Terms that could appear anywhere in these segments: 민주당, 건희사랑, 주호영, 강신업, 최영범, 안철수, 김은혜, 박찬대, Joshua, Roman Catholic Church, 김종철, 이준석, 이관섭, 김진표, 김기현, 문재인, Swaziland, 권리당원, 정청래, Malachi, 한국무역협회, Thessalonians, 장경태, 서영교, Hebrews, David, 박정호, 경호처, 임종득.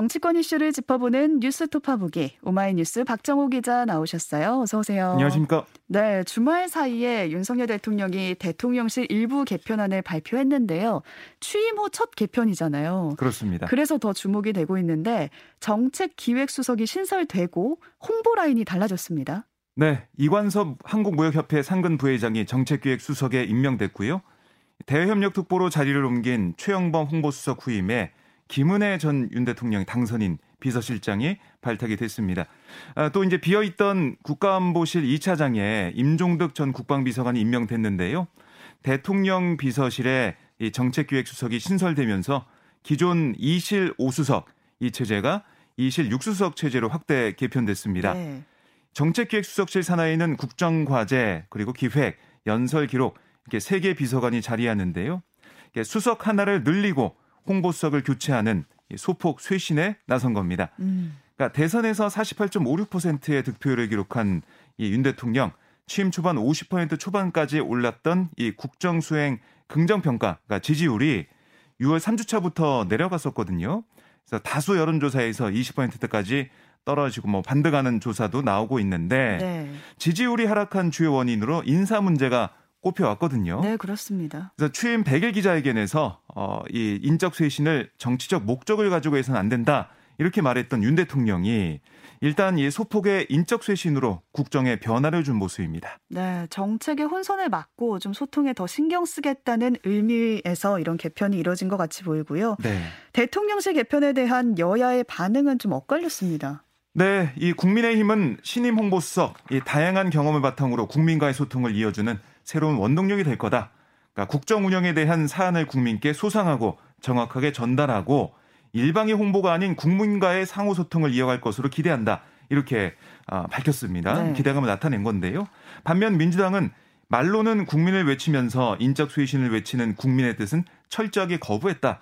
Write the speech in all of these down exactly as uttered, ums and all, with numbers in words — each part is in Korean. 정치권 이슈를 짚어보는 뉴스 톱파보기, 오마이뉴스 박정호 기자 나오셨어요. 어서 오세요. 안녕하십니까. 네, 주말 사이에 윤석열 대통령이 대통령실 일부 개편안을 발표했는데요. 취임 후 첫 개편이잖아요. 그렇습니다. 그래서 더 주목이 되고 있는데 정책기획수석이 신설되고 홍보 라인이 달라졌습니다. 네, 이관섭 한국무역협회 상근 부회장이 정책기획수석에 임명됐고요. 대외협력특보로 자리를 옮긴 최영범 홍보수석 후임에 김은혜 전 윤 대통령이 당선인 비서실장이 발탁이 됐습니다. 아, 또 이제 비어있던 국가안보실 이 차장에 임종득 전 국방비서관이 임명됐는데요. 대통령 비서실에 이 정책기획수석이 신설되면서 기존 이 실 오 수석 이 체제가 이 실 육 수석 체제로 확대 개편됐습니다. 네. 정책기획수석실 산하에는 국정과제 그리고 기획, 연설기록 이렇게 세 개 비서관이 자리하는데요. 수석 하나를 늘리고 홍보수석을 교체하는 소폭 쇄신에 나선 겁니다. 음. 그러니까 대선에서 사십팔 점 오육 퍼센트의 득표율을 기록한 이 윤 대통령, 취임 초반 오십 퍼센트 초반까지 올랐던 이 국정수행 긍정평가, 그러니까 지지율이 유월 삼 주차부터 내려갔었거든요. 그래서 다수 여론조사에서 이십 퍼센트대까지 떨어지고 뭐 반등하는 조사도 나오고 있는데 네. 지지율이 하락한 주요 원인으로 인사 문제가 꼽혀왔거든요. 네, 그렇습니다. 그래서 취임 백 일 기자회견에서 어, 이 인적 쇄신을 정치적 목적을 가지고 해서는 안 된다 이렇게 말했던 윤 대통령이 일단 이 소폭의 인적 쇄신으로 국정에 변화를 준 모습입니다. 네, 정책의 혼선을 막고 좀 소통에 더 신경 쓰겠다는 의미에서 이런 개편이 이뤄진 것 같이 보이고요. 네. 대통령실 개편에 대한 여야의 반응은 좀 엇갈렸습니다. 네, 이 국민의힘은 신임 홍보수석, 이 다양한 경험을 바탕으로 국민과의 소통을 이어주는 새로운 원동력이 될 거다. 그러니까 국정 운영에 대한 사안을 국민께 소상하고 정확하게 전달하고 일방의 홍보가 아닌 국민과의 상호 소통을 이어갈 것으로 기대한다. 이렇게 밝혔습니다. 네. 기대감을 나타낸 건데요. 반면 민주당은 말로는 국민을 외치면서 인적 쇄신을 외치는 국민의 뜻은 철저하게 거부했다.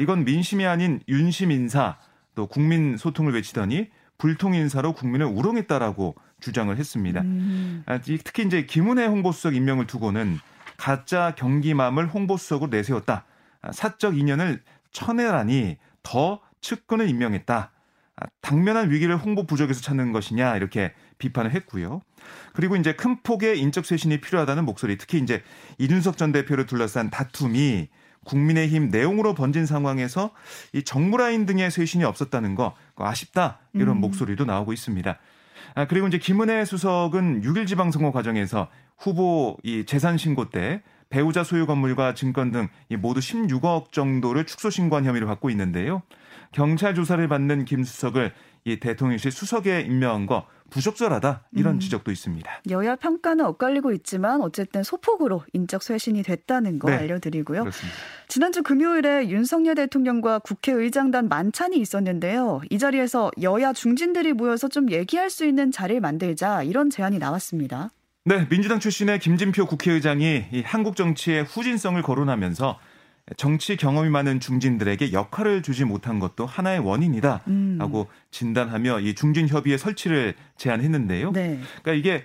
이건 민심이 아닌 윤심 인사, 또 국민 소통을 외치더니 불통 인사로 국민을 우롱했다라고 주장을 했습니다. 음. 특히 이제 김은혜 홍보수석 임명을 두고는 가짜 경기맘을 홍보수석으로 내세웠다. 사적 인연을 쳐내라니 더 측근을 임명했다. 당면한 위기를 홍보 부족에서 찾는 것이냐 이렇게 비판을 했고요. 그리고 이제 큰 폭의 인적 쇄신이 필요하다는 목소리, 특히 이제 이준석 전 대표를 둘러싼 다툼이 국민의힘 내용으로 번진 상황에서 이 정무 라인 등의 쇄신이 없었다는 거 아쉽다 이런 음. 목소리도 나오고 있습니다. 아, 그리고 이제 김은혜 수석은 육 일 지방선거 과정에서 후보 이 재산 신고 때 배우자 소유 건물과 증권 등 이 모두 십육억 정도를 축소 신고한 혐의를 받고 있는데요. 경찰 조사를 받는 김 수석을 이 대통령실 수석에 임명한 거 부적절하다 이런 음. 지적도 있습니다. 여야 평가는 엇갈리고 있지만 어쨌든 소폭으로 인적 쇄신이 됐다는 거 네. 알려드리고요. 그렇습니다. 지난주 금요일에 윤석열 대통령과 국회의장단 만찬이 있었는데요. 이 자리에서 여야 중진들이 모여서 좀 얘기할 수 있는 자리를 만들자 이런 제안이 나왔습니다. 네, 민주당 출신의 김진표 국회의장이 이 한국 정치의 후진성을 거론하면서 정치 경험이 많은 중진들에게 역할을 주지 못한 것도 하나의 원인이다 음. 하고 진단하며 이 중진협의회 설치를 제안했는데요. 네. 그러니까 이게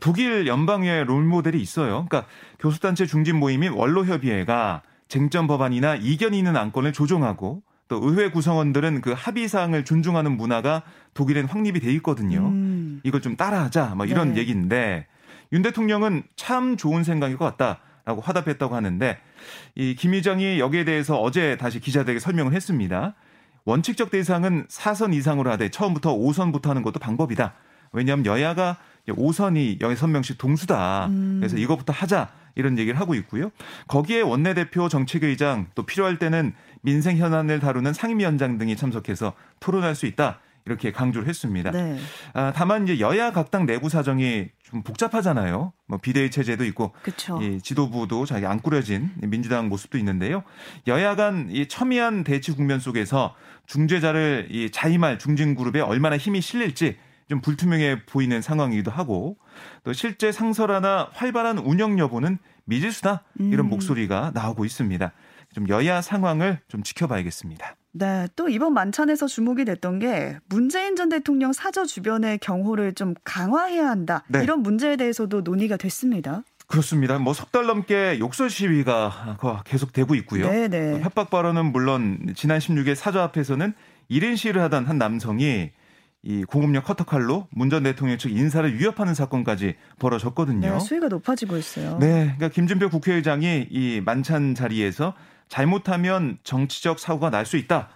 독일 연방의 롤모델이 있어요. 그러니까 교수단체 중진 모임인 원로협의회가 쟁점 법안이나 이견이 있는 안건을 조정하고 또 의회 구성원들은 그 합의사항을 존중하는 문화가 독일엔 확립이 돼 있거든요. 음. 이걸 좀 따라하자 뭐 이런 네. 얘기인데 윤 대통령은 참 좋은 생각일 것 같다. 라고 화답했다고 하는데 이 김 의장이 여기에 대해서 어제 다시 기자들에게 설명을 했습니다. 원칙적 대상은 사 선 이상으로 하되 처음부터 오 선부터 하는 것도 방법이다. 왜냐하면 여야가 오 선이 영선명씩 동수다. 그래서 이것부터 하자 이런 얘기를 하고 있고요. 거기에 원내대표, 정책의장 또 필요할 때는 민생 현안을 다루는 상임위원장 등이 참석해서 토론할 수 있다. 이렇게 강조를 했습니다. 네. 아, 다만 이제 여야 각당 내부 사정이 좀 복잡하잖아요. 뭐 비대위 체제도 있고 이 지도부도 자기 안 꾸려진 민주당 모습도 있는데요. 여야 간 이 첨예한 대치 국면 속에서 중재자를 이 자임할 중진 그룹에 얼마나 힘이 실릴지 좀 불투명해 보이는 상황이기도 하고 또 실제 상설화나 활발한 운영 여부는 미지수다 이런 음. 목소리가 나오고 있습니다. 좀 여야 상황을 좀 지켜봐야겠습니다. 네, 또 이번 만찬에서 주목이 됐던 게 문재인 전 대통령 사저 주변의 경호를 좀 강화해야 한다. 네. 이런 문제에 대해서도 논의가 됐습니다. 그렇습니다. 뭐 석 달 넘게 욕설 시위가 계속되고 있고요. 네네. 협박 발언은 물론 지난 십육 일 사저 앞에서는 일 인 시위를 하던 한 남성이 이 공업용 커터칼로 문 전 대통령 측 인사를 위협하는 사건까지 벌어졌거든요. 네, 수위가 높아지고 있어요. 네, 그러니까 김진표 국회의장이 이 만찬 자리에서 잘못하면 정치적 사고가 날 수 있다,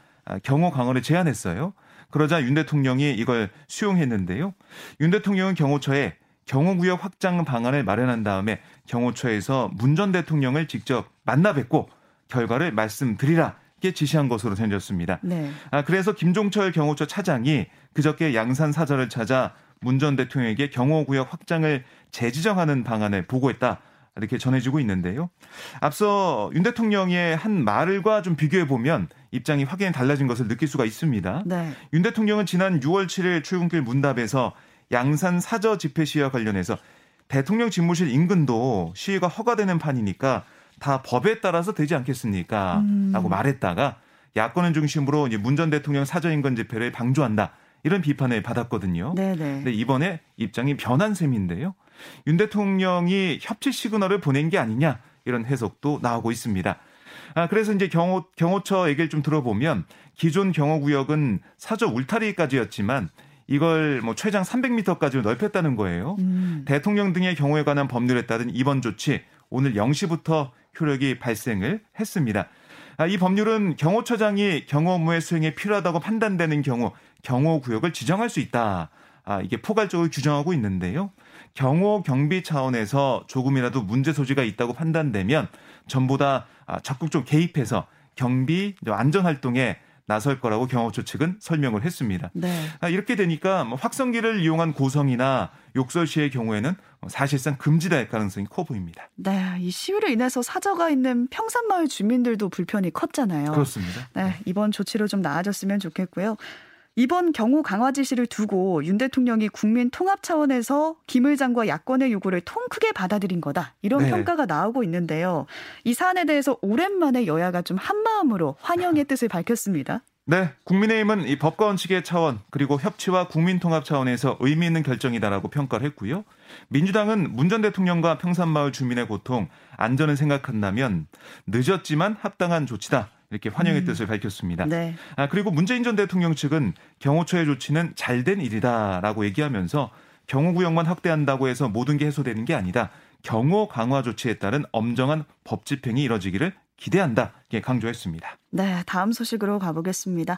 경호 강화를 제안했어요. 그러자 윤 대통령이 이걸 수용했는데요. 윤 대통령은 경호처에 경호구역 확장 방안을 마련한 다음에 경호처에서 문 전 대통령을 직접 만나 뵙고 결과를 말씀드리라 지시한 것으로 전해졌습니다. 네. 아, 그래서 김종철 경호처 차장이 그저께 양산 사저를 찾아 문 전 대통령에게 경호구역 확장을 재지정하는 방안을 보고했다, 이렇게 전해지고 있는데요. 앞서 윤 대통령의 한 말과 좀 비교해보면 입장이 확연히 달라진 것을 느낄 수가 있습니다. 네. 윤 대통령은 지난 유월 칠일 출근길 문답에서 양산 사저 집회 시위와 관련해서 대통령 집무실 인근도 시위가 허가되는 판이니까 다 법에 따라서 되지 않겠습니까? 음. 라고 말했다가 야권을 중심으로 문 전 대통령 사저인근 집회를 방조한다, 이런 비판을 받았거든요. 네네. 근데 이번에 입장이 변한 셈인데요. 윤 대통령이 협치 시그널을 보낸 게 아니냐, 이런 해석도 나오고 있습니다. 아, 그래서 이제 경호, 경호처 얘기를 좀 들어보면 기존 경호구역은 사저 울타리까지였지만 이걸 뭐 최장 삼백 미터까지 넓혔다는 거예요. 음. 대통령 등의 경호에 관한 법률에 따른 이번 조치 오늘 영 시부터 효력이 발생을 했습니다. 아, 이 법률은 경호처장이 경호 업무의 수행에 필요하다고 판단되는 경우 경호구역을 지정할 수 있다, 아, 이게 포괄적으로 규정하고 있는데요. 경호 경비 차원에서 조금이라도 문제 소지가 있다고 판단되면 전보다 적극적으로 개입해서 경비 안전활동에 나설 거라고 경호처 측은 설명을 했습니다. 네. 이렇게 되니까 확성기를 이용한 고성이나 욕설 시의 경우에는 사실상 금지될 가능성이 커 보입니다. 네, 이 시위로 인해서 사저가 있는 평산마을 주민들도 불편이 컸잖아요. 그렇습니다. 네, 이번 조치로 좀 나아졌으면 좋겠고요. 이번 경호 강화 지시를 두고 윤 대통령이 국민 통합 차원에서 김 의장과 야권의 요구를 통크게 받아들인 거다, 이런 네. 평가가 나오고 있는데요. 이 사안에 대해서 오랜만에 여야가 좀 한마음으로 환영의 뜻을 밝혔습니다. 네, 국민의힘은 이 법과 원칙의 차원 그리고 협치와 국민 통합 차원에서 의미 있는 결정이다라고 평가를 했고요. 민주당은 문 전 대통령과 평산마을 주민의 고통, 안전을 생각한다면 늦었지만 합당한 조치다, 이렇게 환영의 음. 뜻을 밝혔습니다. 네. 아, 그리고 문재인 전 대통령 측은 경호처의 조치는 잘된 일이다라고 얘기하면서 경호구역만 확대한다고 해서 모든 게 해소되는 게 아니다, 경호 강화 조치에 따른 엄정한 법 집행이 이뤄지기를 기대한다, 이렇게 강조했습니다. 네, 다음 소식으로 가보겠습니다.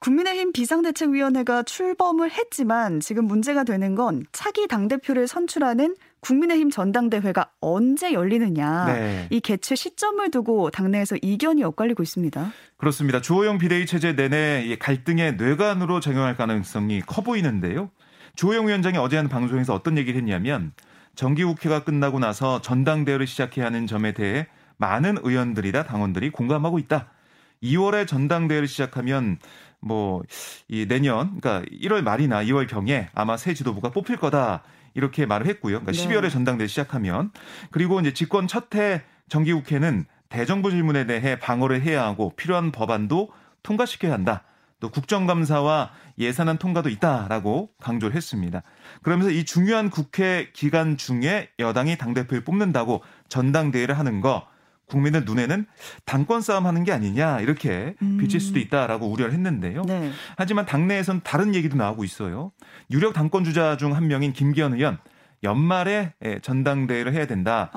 국민의힘 비상대책위원회가 출범을 했지만 지금 문제가 되는 건 차기 당대표를 선출하는 국민의힘 전당대회가 언제 열리느냐, 네. 이 개최 시점을 두고 당내에서 이견이 엇갈리고 있습니다. 그렇습니다. 주호영 비대위 체제 내내 갈등의 뇌관으로 작용할 가능성이 커 보이는데요. 주호영 위원장이 어제 한 방송에서 어떤 얘기를 했냐면 정기국회가 끝나고 나서 전당대회를 시작해야 하는 점에 대해 많은 의원들이다 당원들이 공감하고 있다. 이월에 전당대회를 시작하면 뭐 이 내년, 그러니까 일월 말이나 이월 경에 아마 새 지도부가 뽑힐 거다, 이렇게 말을 했고요. 그러니까 네. 십이월에 전당대회 시작하면, 그리고 이제 집권 첫 해 정기국회는 대정부 질문에 대해 방어를 해야 하고 필요한 법안도 통과시켜야 한다. 또 국정감사와 예산안 통과도 있다라고 강조를 했습니다. 그러면서 이 중요한 국회 기간 중에 여당이 당대표를 뽑는다고 전당대회를 하는 거, 국민의 눈에는 당권 싸움하는 게 아니냐, 이렇게 비칠 수도 있다라고 우려를 했는데요. 네. 하지만 당내에선 다른 얘기도 나오고 있어요. 유력 당권 주자 중 한 명인 김기현 의원, 연말에 전당대회를 해야 된다라는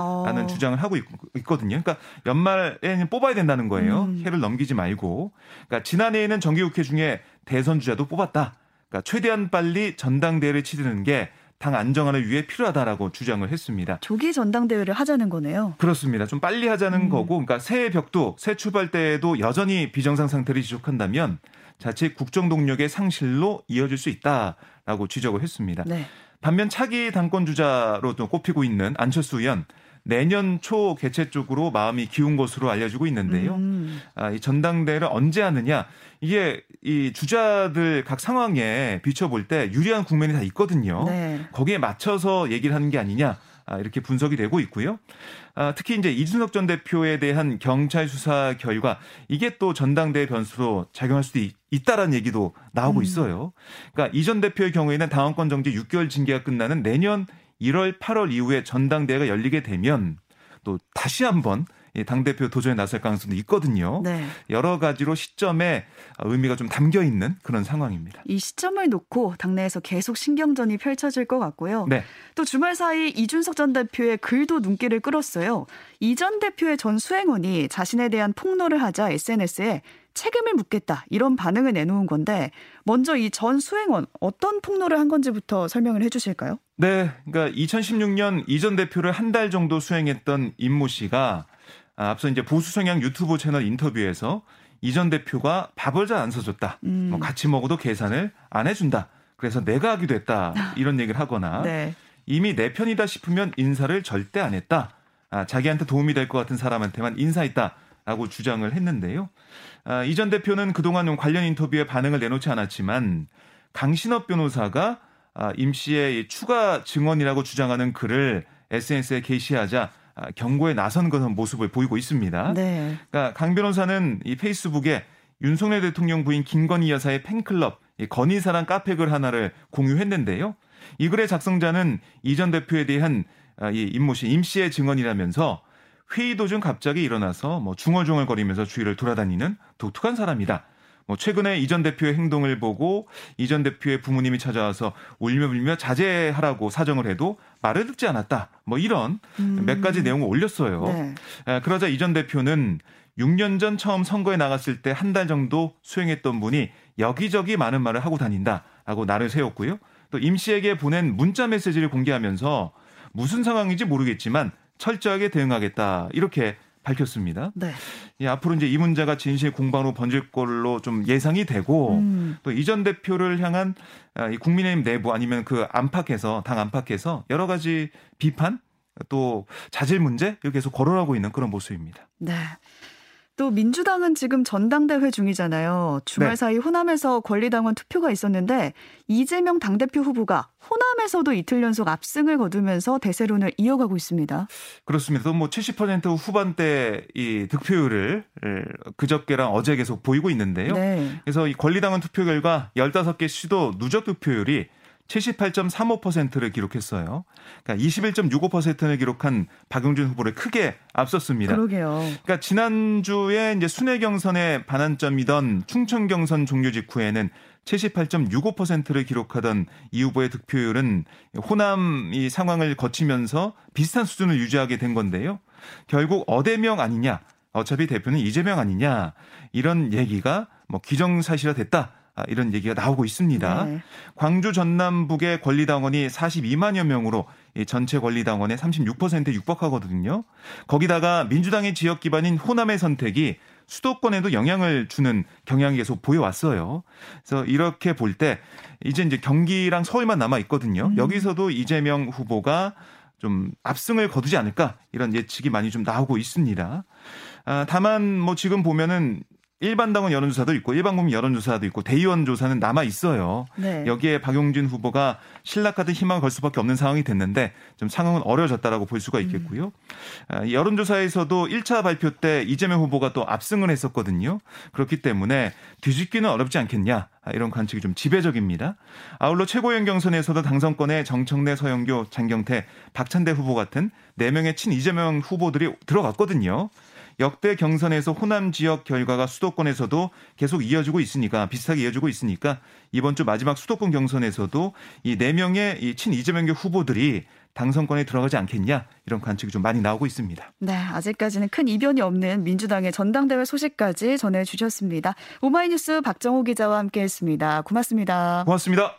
어. 주장을 하고 있, 있거든요. 그러니까 연말에는 뽑아야 된다는 거예요. 음. 해를 넘기지 말고. 그러니까 지난해에는 정기국회 중에 대선 주자도 뽑았다. 그러니까 최대한 빨리 전당대회를 치르는 게 당 안정화를 위해 필요하다라고 주장을 했습니다. 조기 전당대회를 하자는 거네요. 그렇습니다. 좀 빨리 하자는 음. 거고, 그러니까 새해 벽도, 새 출발 때에도 여전히 비정상 상태를 지속한다면 자칫 국정 동력의 상실로 이어질 수 있다라고 지적을 했습니다. 네. 반면 차기 당권 주자로 또 꼽히고 있는 안철수 의원, 내년 초 개최 쪽으로 마음이 기운 것으로 알려지고 있는데요. 음. 아, 이 전당대회를 언제 하느냐, 이게 이 주자들 각 상황에 비춰볼 때 유리한 국면이 다 있거든요. 네. 거기에 맞춰서 얘기를 하는 게 아니냐, 아, 이렇게 분석이 되고 있고요. 아, 특히 이제 이준석 전 대표에 대한 경찰 수사 결과, 이게 또 전당대회 변수로 작용할 수도 있, 있다라는 얘기도 나오고 음. 있어요. 그러니까 이 전 대표의 경우에는 당원권 정지 육 개월 징계가 끝나는 내년 일월, 팔월 이후에 전당대회가 열리게 되면 또 다시 한번 당대표 도전에 나설 가능성도 있거든요. 네. 여러 가지로 시점에 의미가 좀 담겨있는 그런 상황입니다. 이 시점을 놓고 당내에서 계속 신경전이 펼쳐질 것 같고요. 네. 또 주말 사이 이준석 전 대표의 글도 눈길을 끌었어요. 이 전 대표의 전 수행원이 자신에 대한 폭로를 하자 에스엔에스에 책임을 묻겠다 이런 반응을 내놓은 건데 먼저 이 전 수행원 어떤 폭로를 한 건지부터 설명을 해 주실까요? 네. 그러니까 이천십육 년 이 전 대표를 한 달 정도 수행했던 임모 씨가 앞서 이제 보수 성향 유튜브 채널 인터뷰에서 이 전 대표가 밥을 잘 안 사줬다. 음. 뭐 같이 먹어도 계산을 안 해준다. 그래서 내가 하기도 했다. 이런 얘기를 하거나 네. 이미 내 편이다 싶으면 인사를 절대 안 했다. 아, 자기한테 도움이 될 것 같은 사람한테만 인사했다. 라고 주장을 했는데요. 아, 이 전 대표는 그동안 관련 인터뷰에 반응을 내놓지 않았지만 강신업 변호사가 아, 임 씨의 추가 증언이라고 주장하는 글을 에스엔에스에 게시하자 아, 경고에 나선 그런 모습을 보이고 있습니다. 네. 그러니까 강 변호사는 이 페이스북에 윤석열 대통령 부인 김건희 여사의 팬클럽 건희사랑 카페 글 하나를 공유했는데요. 이 글의 작성자는 이 전 대표에 대한 아, 이 임모 씨, 임 씨의 증언이라면서 회의 도중 갑자기 일어나서 뭐 중얼중얼거리면서 주위를 돌아다니는 독특한 사람이다. 뭐 최근에 이 전 대표의 행동을 보고 이 전 대표의 부모님이 찾아와서 울며불며 자제하라고 사정을 해도 말을 듣지 않았다. 뭐 이런 음. 몇 가지 내용을 올렸어요. 네. 에, 그러자 이 전 대표는 육 년 전 처음 선거에 나갔을 때 한 달 정도 수행했던 분이 여기저기 많은 말을 하고 다닌다라고 날을 세웠고요. 또 임 씨에게 보낸 문자 메시지를 공개하면서 무슨 상황인지 모르겠지만 철저하게 대응하겠다 이렇게 밝혔습니다. 네. 예, 앞으로 이제 이 문제가 진실 공방으로 번질 걸로 좀 예상이 되고 음. 또 이 전 대표를 향한 국민의힘 내부 아니면 그 안팎에서 당 안팎에서 여러 가지 비판 또 자질 문제 이렇게 계속 거론하고 있는 그런 모습입니다. 네. 또 민주당은 지금 전당대회 중이잖아요. 주말 네. 사이 호남에서 권리당원 투표가 있었는데 이재명 당대표 후보가 호남에서도 이틀 연속 압승을 거두면서 대세론을 이어가고 있습니다. 그렇습니다. 뭐 칠십 퍼센트 후반대 이 득표율을 그저께랑 어제 계속 보이고 있는데요. 네. 그래서 이 권리당원 투표 결과 열다섯 개 시도 누적 득표율이 칠십팔 점 삼오 퍼센트를 기록했어요. 그러니까 이십일 점 육오 퍼센트를 기록한 박용진 후보를 크게 앞섰습니다. 그러게요. 그러니까 지난주에 이제 순회 경선의 반환점이던 충청 경선 종료 직후에는 칠십팔 점 육오 퍼센트를 기록하던 이 후보의 득표율은 호남 이 상황을 거치면서 비슷한 수준을 유지하게 된 건데요. 결국 어대명 아니냐, 어차피 대표는 이재명 아니냐 이런 얘기가 뭐 기정사실화 됐다. 이런 얘기가 나오고 있습니다. 네. 광주 전남북의 권리당원이 사십이만여 명으로 전체 권리당원의 삼십육 퍼센트에 육박하거든요. 거기다가 민주당의 지역 기반인 호남의 선택이 수도권에도 영향을 주는 경향이 계속 보여왔어요. 그래서 이렇게 볼 때 이제 이제 경기랑 서울만 남아 있거든요. 음. 여기서도 이재명 후보가 좀 압승을 거두지 않을까 이런 예측이 많이 좀 나오고 있습니다. 아, 다만 뭐 지금 보면은 일반 당원 여론조사도 있고 일반 국민 여론조사도 있고 대의원 조사는 남아 있어요. 네. 여기에 박용진 후보가 신라카드 희망을 걸 수밖에 없는 상황이 됐는데 좀 상황은 어려워졌다라고 볼 수가 있겠고요. 음. 여론조사에서도 일 차 발표 때 이재명 후보가 또 압승을 했었거든요. 그렇기 때문에 뒤집기는 어렵지 않겠냐 이런 관측이 좀 지배적입니다. 아울러 최고위원 경선에서도 당선권에 정청래, 서영교, 장경태, 박찬대 후보 같은 네 명의 친 이재명 후보들이 들어갔거든요. 역대 경선에서 호남 지역 결과가 수도권에서도 계속 이어지고 있으니까 비슷하게 이어지고 있으니까 이번 주 마지막 수도권 경선에서도 이 네 명의 이 친 이재명계 후보들이 당선권에 들어가지 않겠냐 이런 관측이 좀 많이 나오고 있습니다. 네, 아직까지는 큰 이변이 없는 민주당의 전당대회 소식까지 전해주셨습니다. 오마이뉴스 박정호 기자와 함께했습니다. 고맙습니다. 고맙습니다.